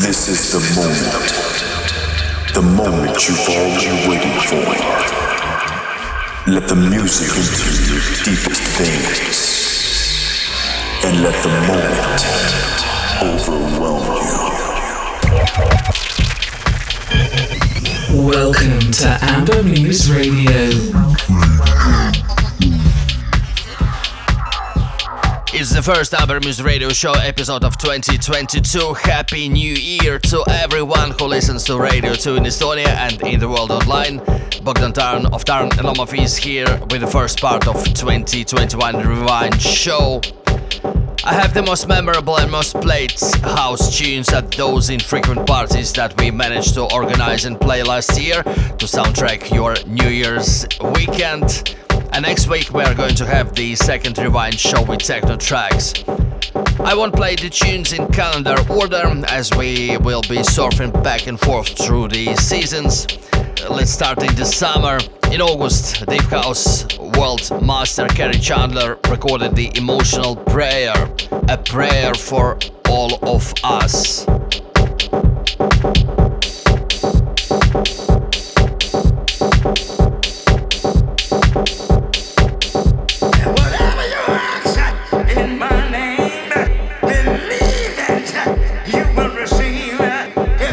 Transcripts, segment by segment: This is the moment. The moment you've all been waiting for. Let the music into your deepest veins. And let the moment overwhelm you. Welcome to Amber Muse Radio. It's the first Amber Muse Radio Show episode of 2022. Happy New Year to everyone who listens to Radio 2 in Estonia and in the world online. Bogdan Tarn of Tarn and Lomov is here with the first part of 2021 Rewind Show. I have the most memorable and most played house tunes at those infrequent parties that we managed to organize and play last year to soundtrack your New Year's weekend. And next week we are going to have the second Rewind Show with techno tracks. I won't play the tunes in calendar order as we will be surfing back and forth through the seasons. Let's start in the summer. In August, Deep House world master Kerry Chandler recorded the emotional prayer, a prayer for all of us. Anybody got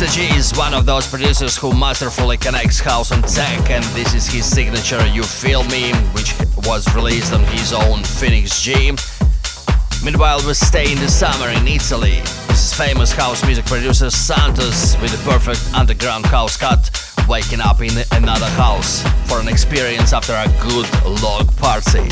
Mr. G is one of those producers who masterfully connects house and tech, and this is his signature You Feel Me, which was released on his own Phoenix Gym. Meanwhile, we stay in the summer in Italy. This is famous house music producer Santos with a perfect underground house cut, waking up in another house for an experience after a good long party.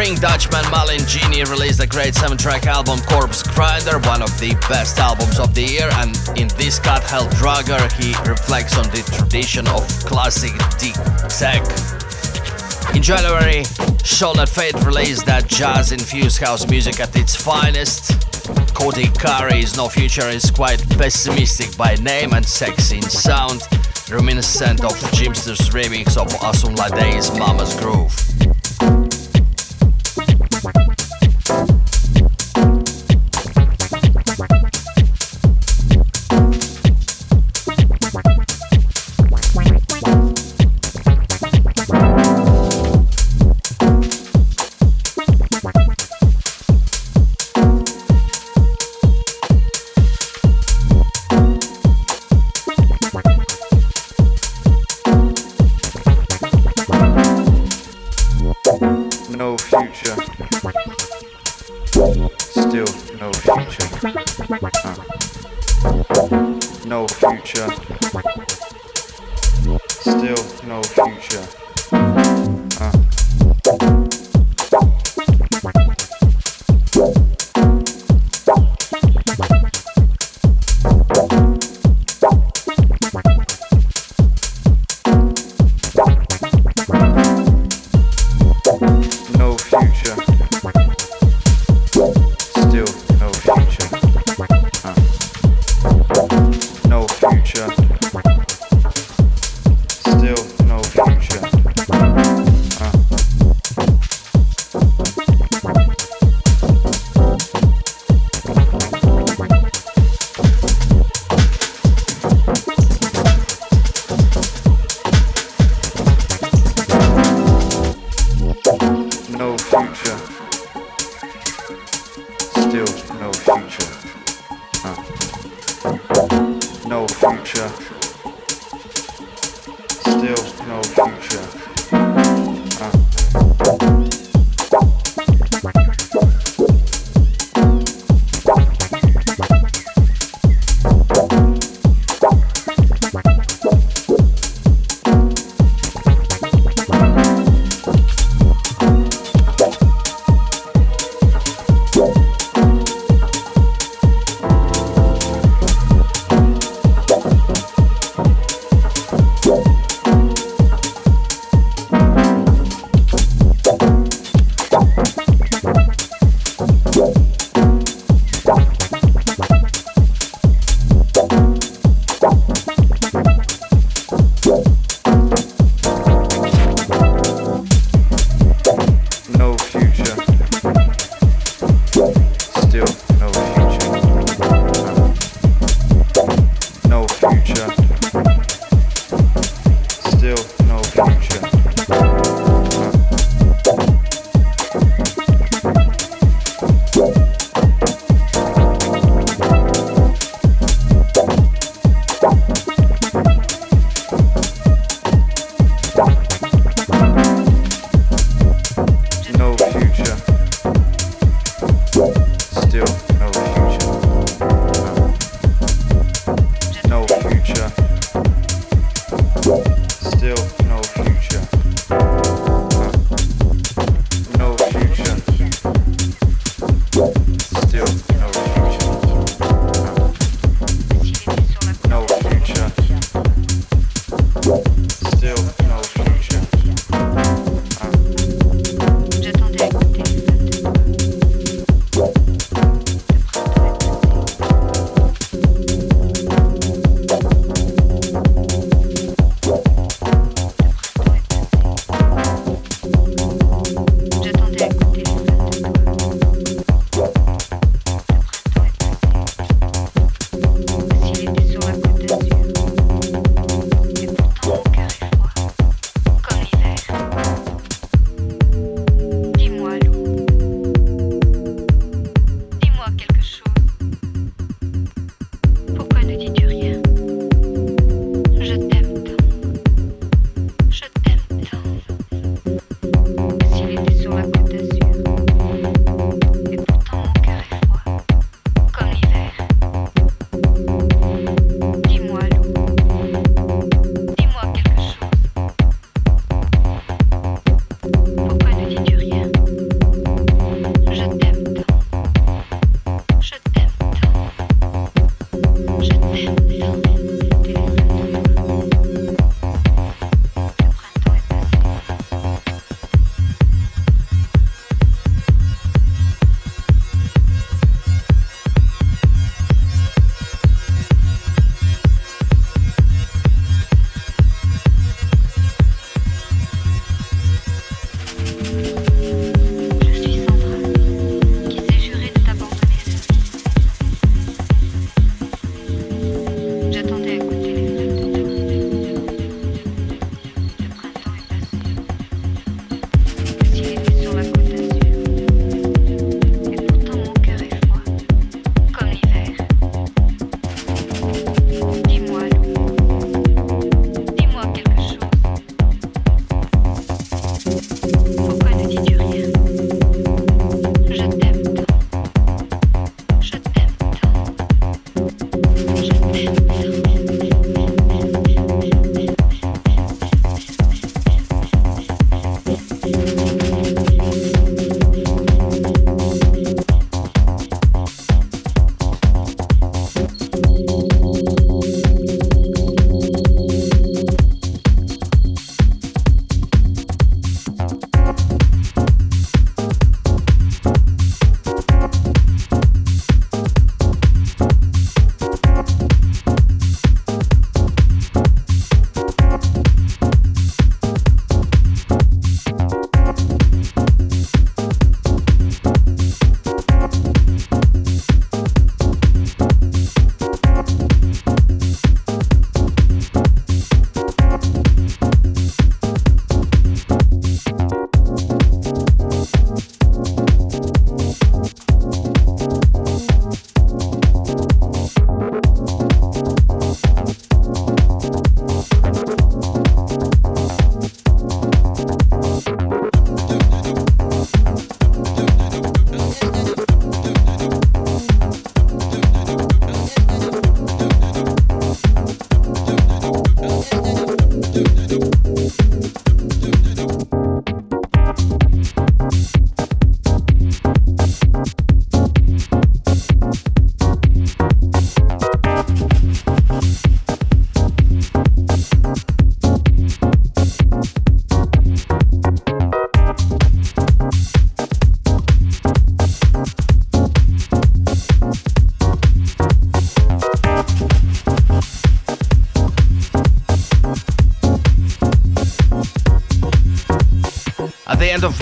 spring, Dutchman Malin Genie released a great 7-track album, Corpse Grinder, one of the best albums of the year, and in this cut, Held Dragger, he reflects on the tradition of classic tech. In January, Shoulder Fate released that jazz-infused house music at its finest. Cody Curry's No Future is quite pessimistic by name and sexy in sound, reminiscent of Jimster's remix of Asun Lade's Mama's Groove.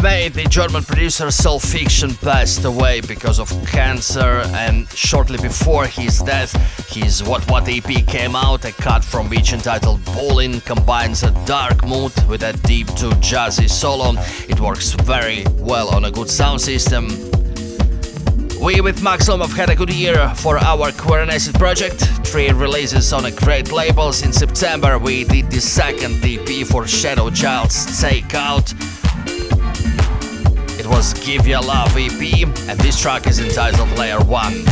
May, the German producer Soul Fiction passed away because of cancer, and shortly before his death, his What EP came out, a cut from which entitled Ballin' combines a dark mood with a deep to jazzy solo. It works very well on a good sound system. We with Max Lomov had a good year for our Quirin Acid project. 3 releases on a great label. In September we did the second EP for Shadow Child's Takeout. It was Give Your Love EP, and this track is entitled Layer 1.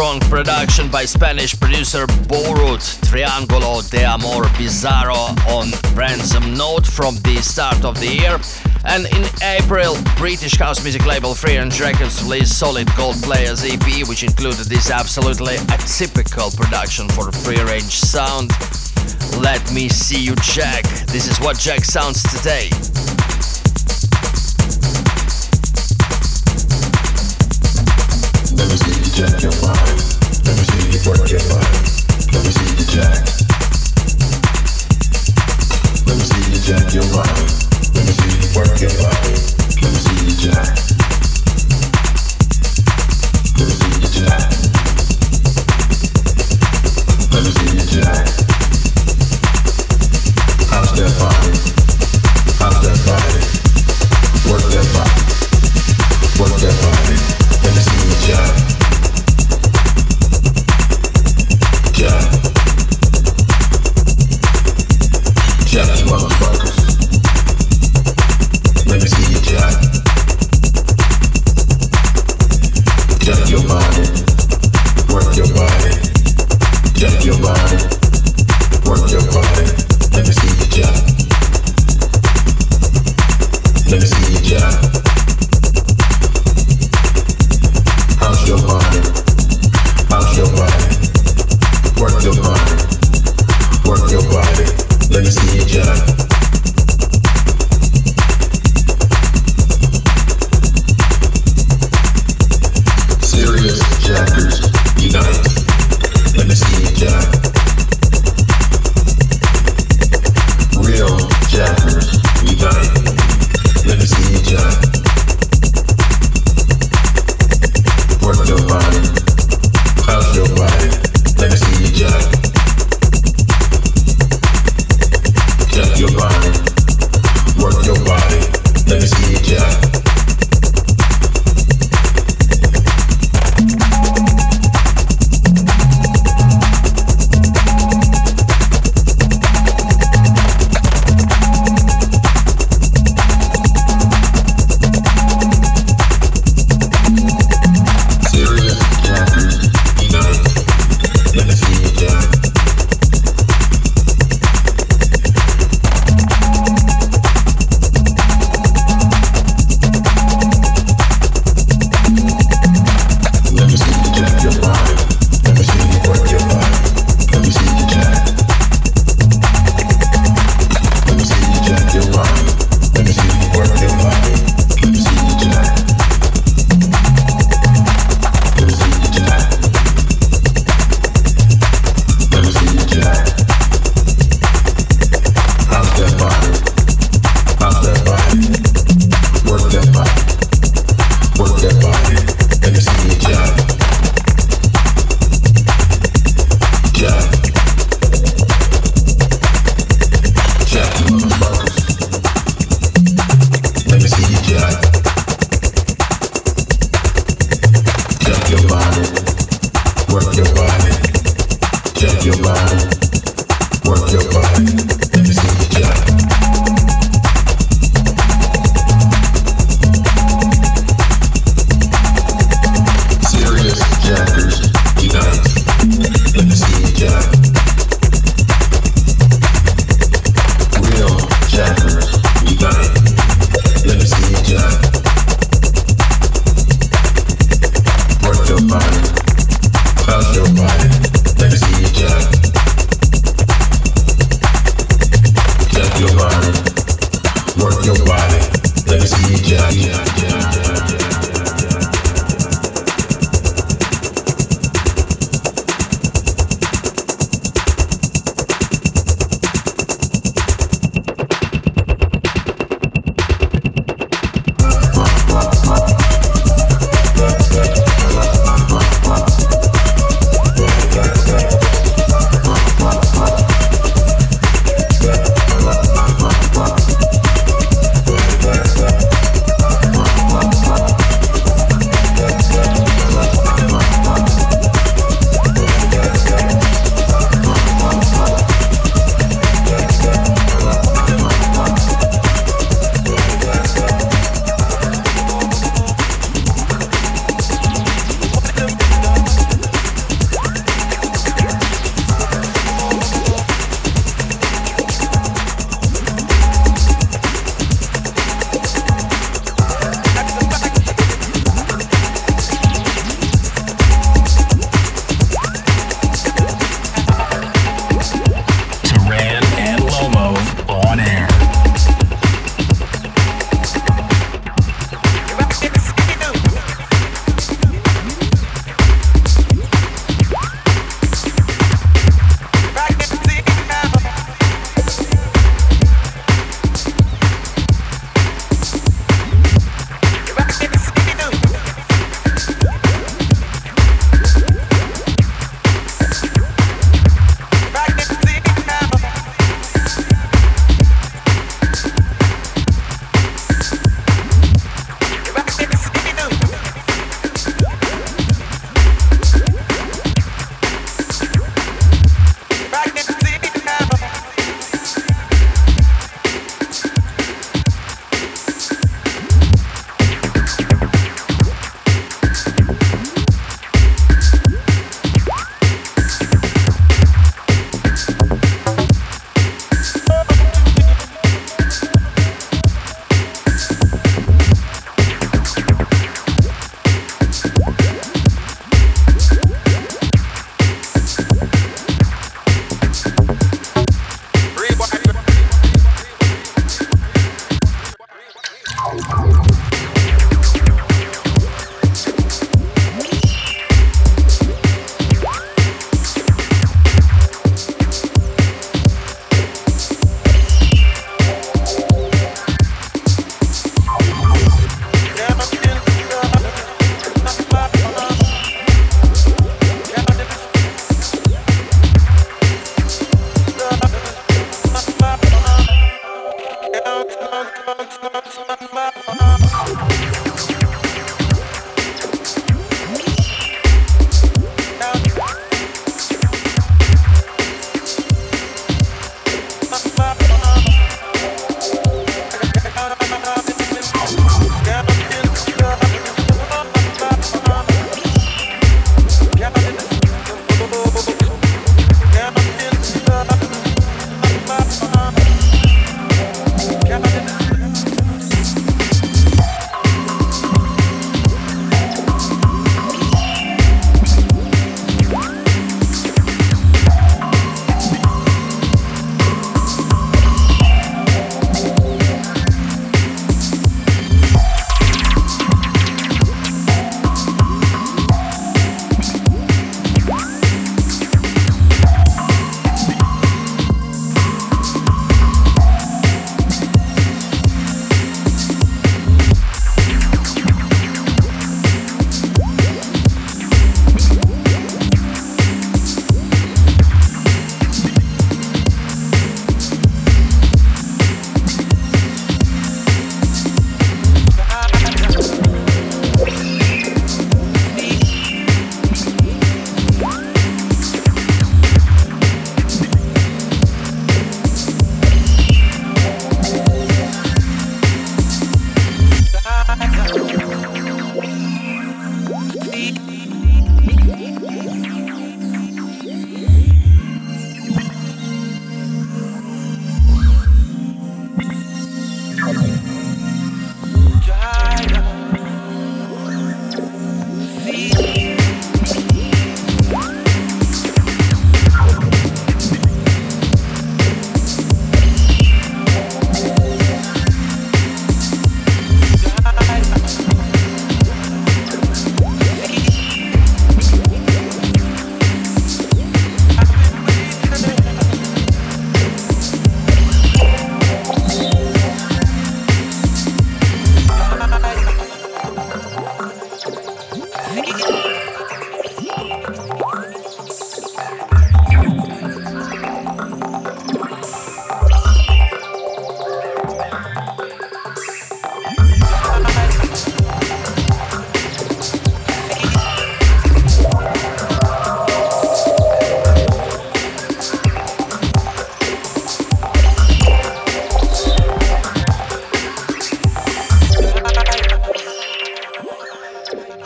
strong production by Spanish producer Borut Triangulo de Amor Bizarro on Ransom Note from the start of the year. And in April, British house music label Free Range Records released Solid Gold Players EP, which included this absolutely atypical production for Free Range sound. Let me see you, Jack. This is what Jack sounds today. Let me see you, Jack, your body. Let me see you work your body. Let me see you, Jack. Let me see you, Jack, your body. Let me see you work your body. Let me see you, Jack. Let me see you, Jack. Let me see you, Jack. How's that body? How's that body? Work that body. Work that body. Let me see you, Jack. Jack. Jack, you motherfuckers. Let me see you, Jack. Jack your body. Work your body. Jack your body. Work your body. Let me see you, Jack. Let me see you, Jack. How's your body? How's your body? Work your body. Work your body. Let me see you, Jack. Serious Jackers unite. Let me see you, Jack. Real Jackers unite. Let me see you, Jack. Work your body, how's your body? Let me see you, Jack. Jack your body, work your body. Let me see you, Jack.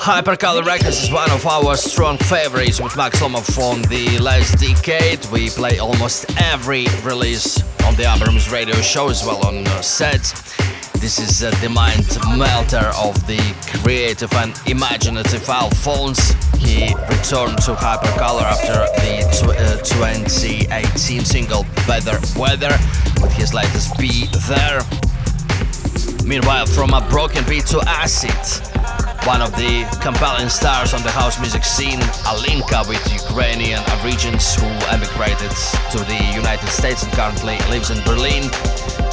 Hypercolor Records is one of our strong favorites with Max Lomov from the last decade. We play almost every release on the Abrams radio show as well on sets. This is the mind melter of the creative and imaginative Alphonse. He returned to Hypercolor after the 2018 single Better Weather with his latest Be There. Meanwhile, from a broken beat to acid, one of the compelling stars on the house music scene, Alinka, with Ukrainian origins who emigrated to the United States and currently lives in Berlin.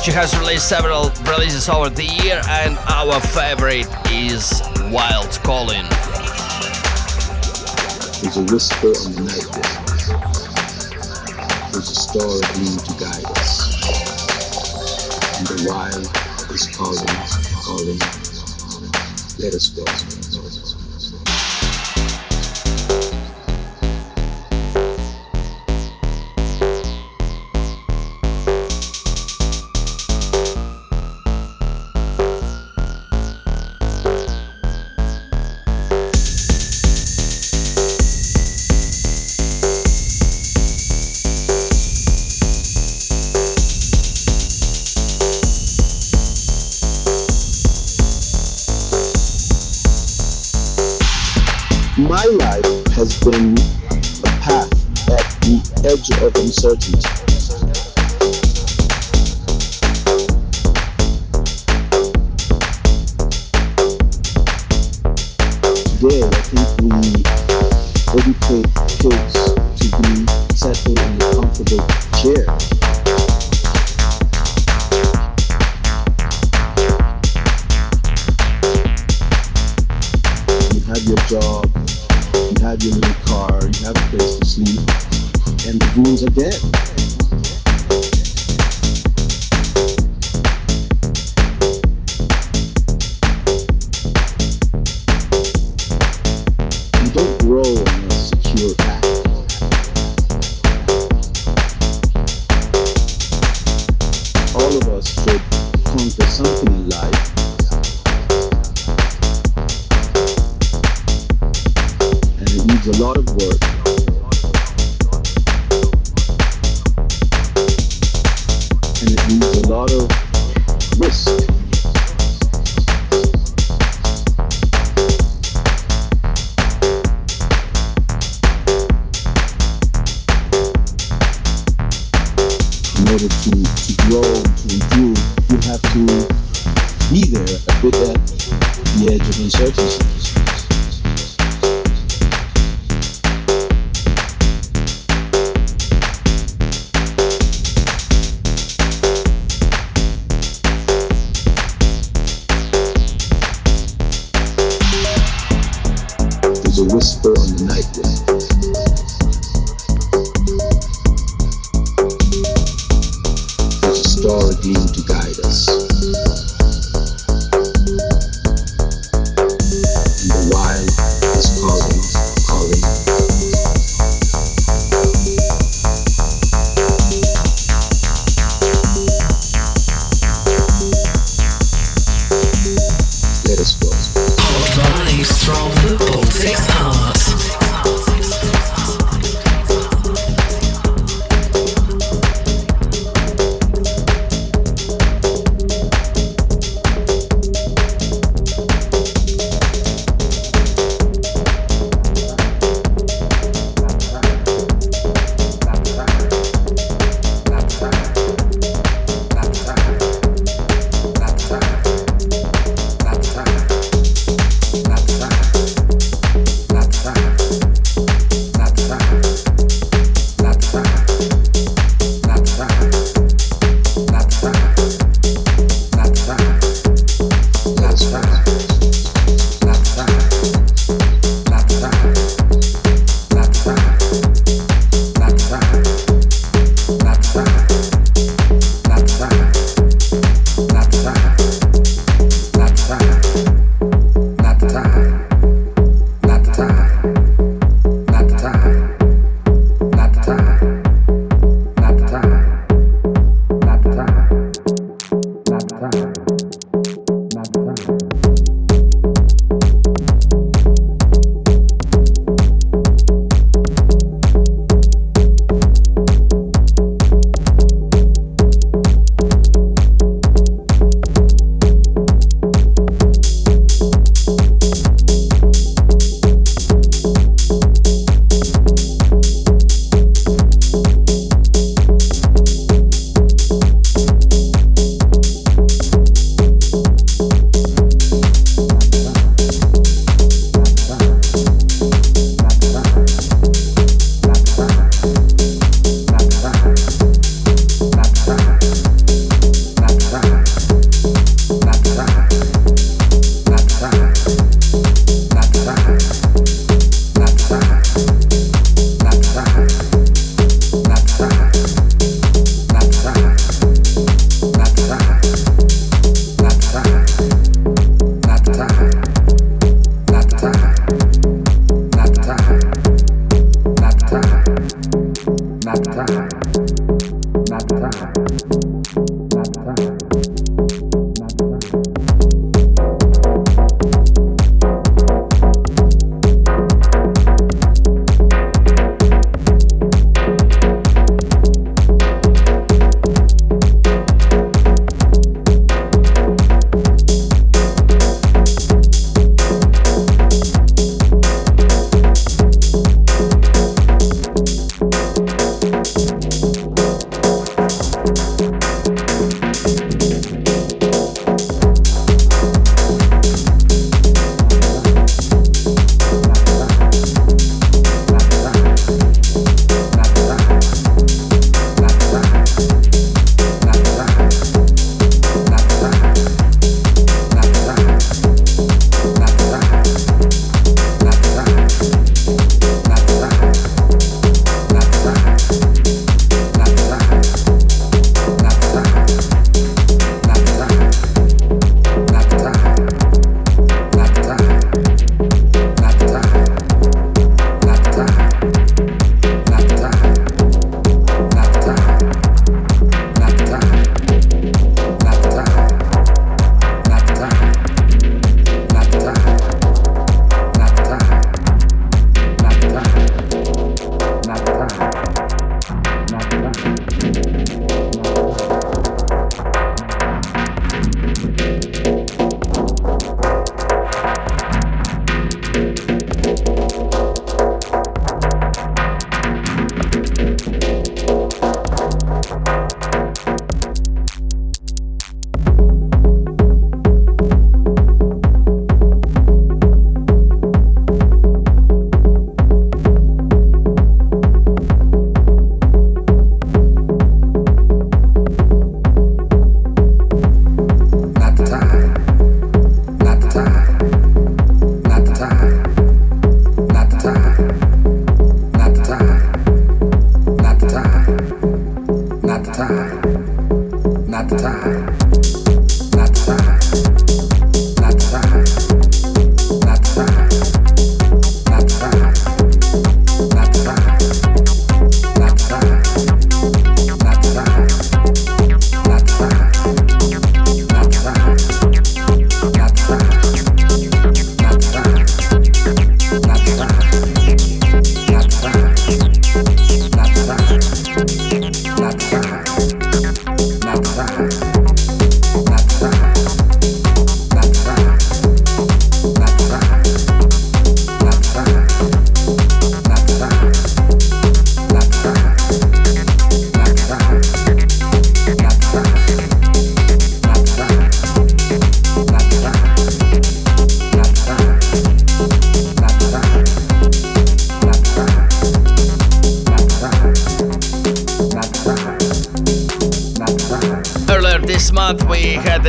She has released several releases over the year, and our favorite is Wild Calling. There's a whisper on the night wind. There's a star of moon to guide us. And the wild is calling, calling. Let us go. My life has been a path at the edge of uncertainty. there, I think we educate kids to be settled in a comfortable chair. You have your job, you have your new car, you have a place to sleep, and the dreams are dead. Let us go. Our darlings from the Baltic Heart.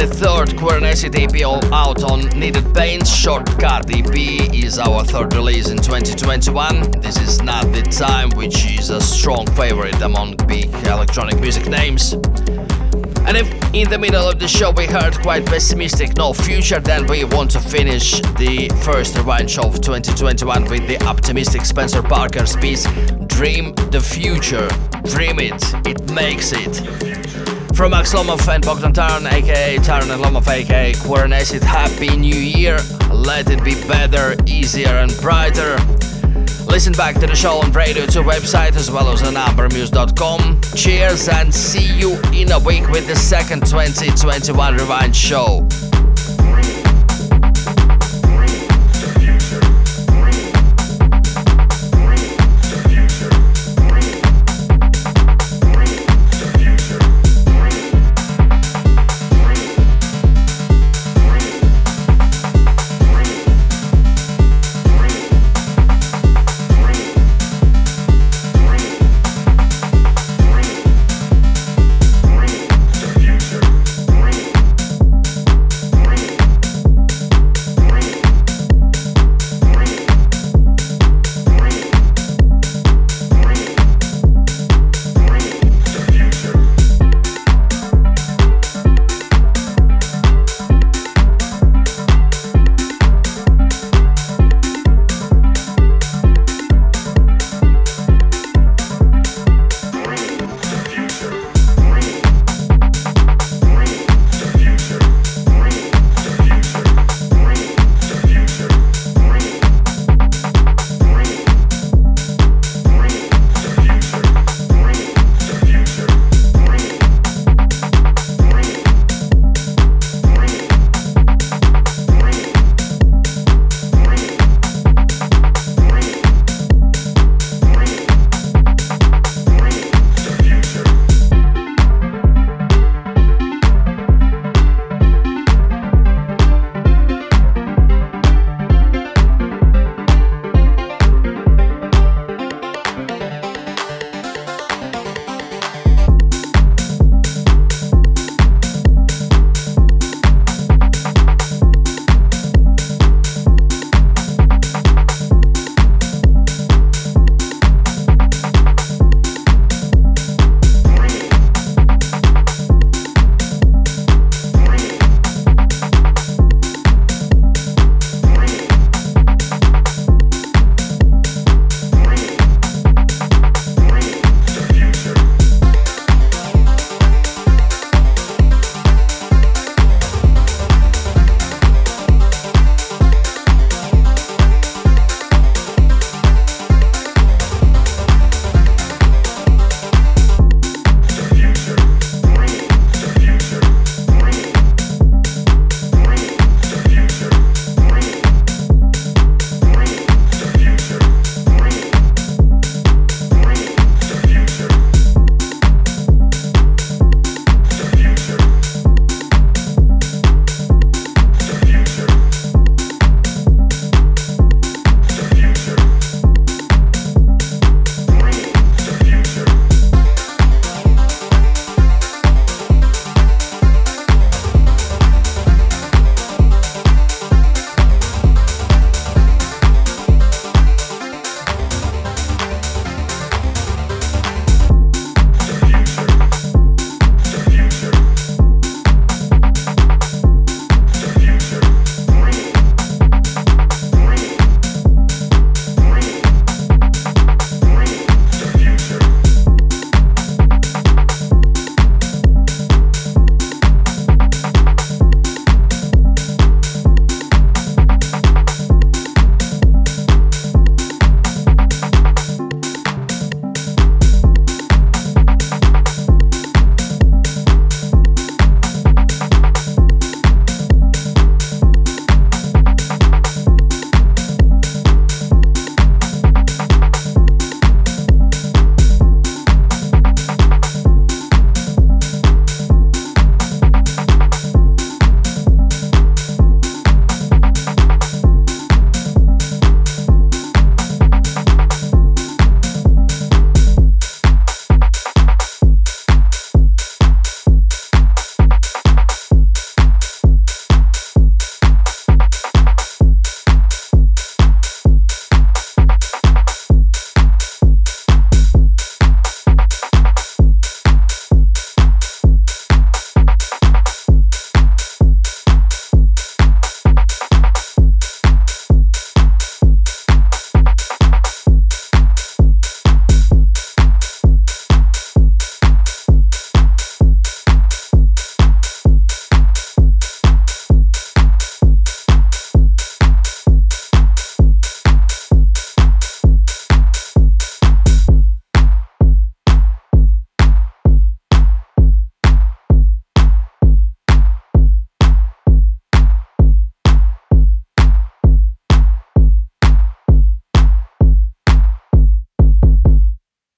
the third Quirin Acid EP out on Needed Pains. Shortcut EP is our third release in 2021. This is Not the Time, which is a strong favorite among big electronic music names. And if in the middle of the show we heard quite pessimistic No Future, then we want to finish the first revenge of 2021 with the optimistic Spencer Parker's piece Dream the Future. Dream it, it makes it. From Max Lomov and Bogdan Tarn, aka Tarn and Lomov, aka Quirin Acid, Happy New Year. Let it be better, easier and brighter. Listen back to the show on Radio 2 website as well as on AmberMuse.com. Cheers and see you in a week with the second 2021 Rewind show.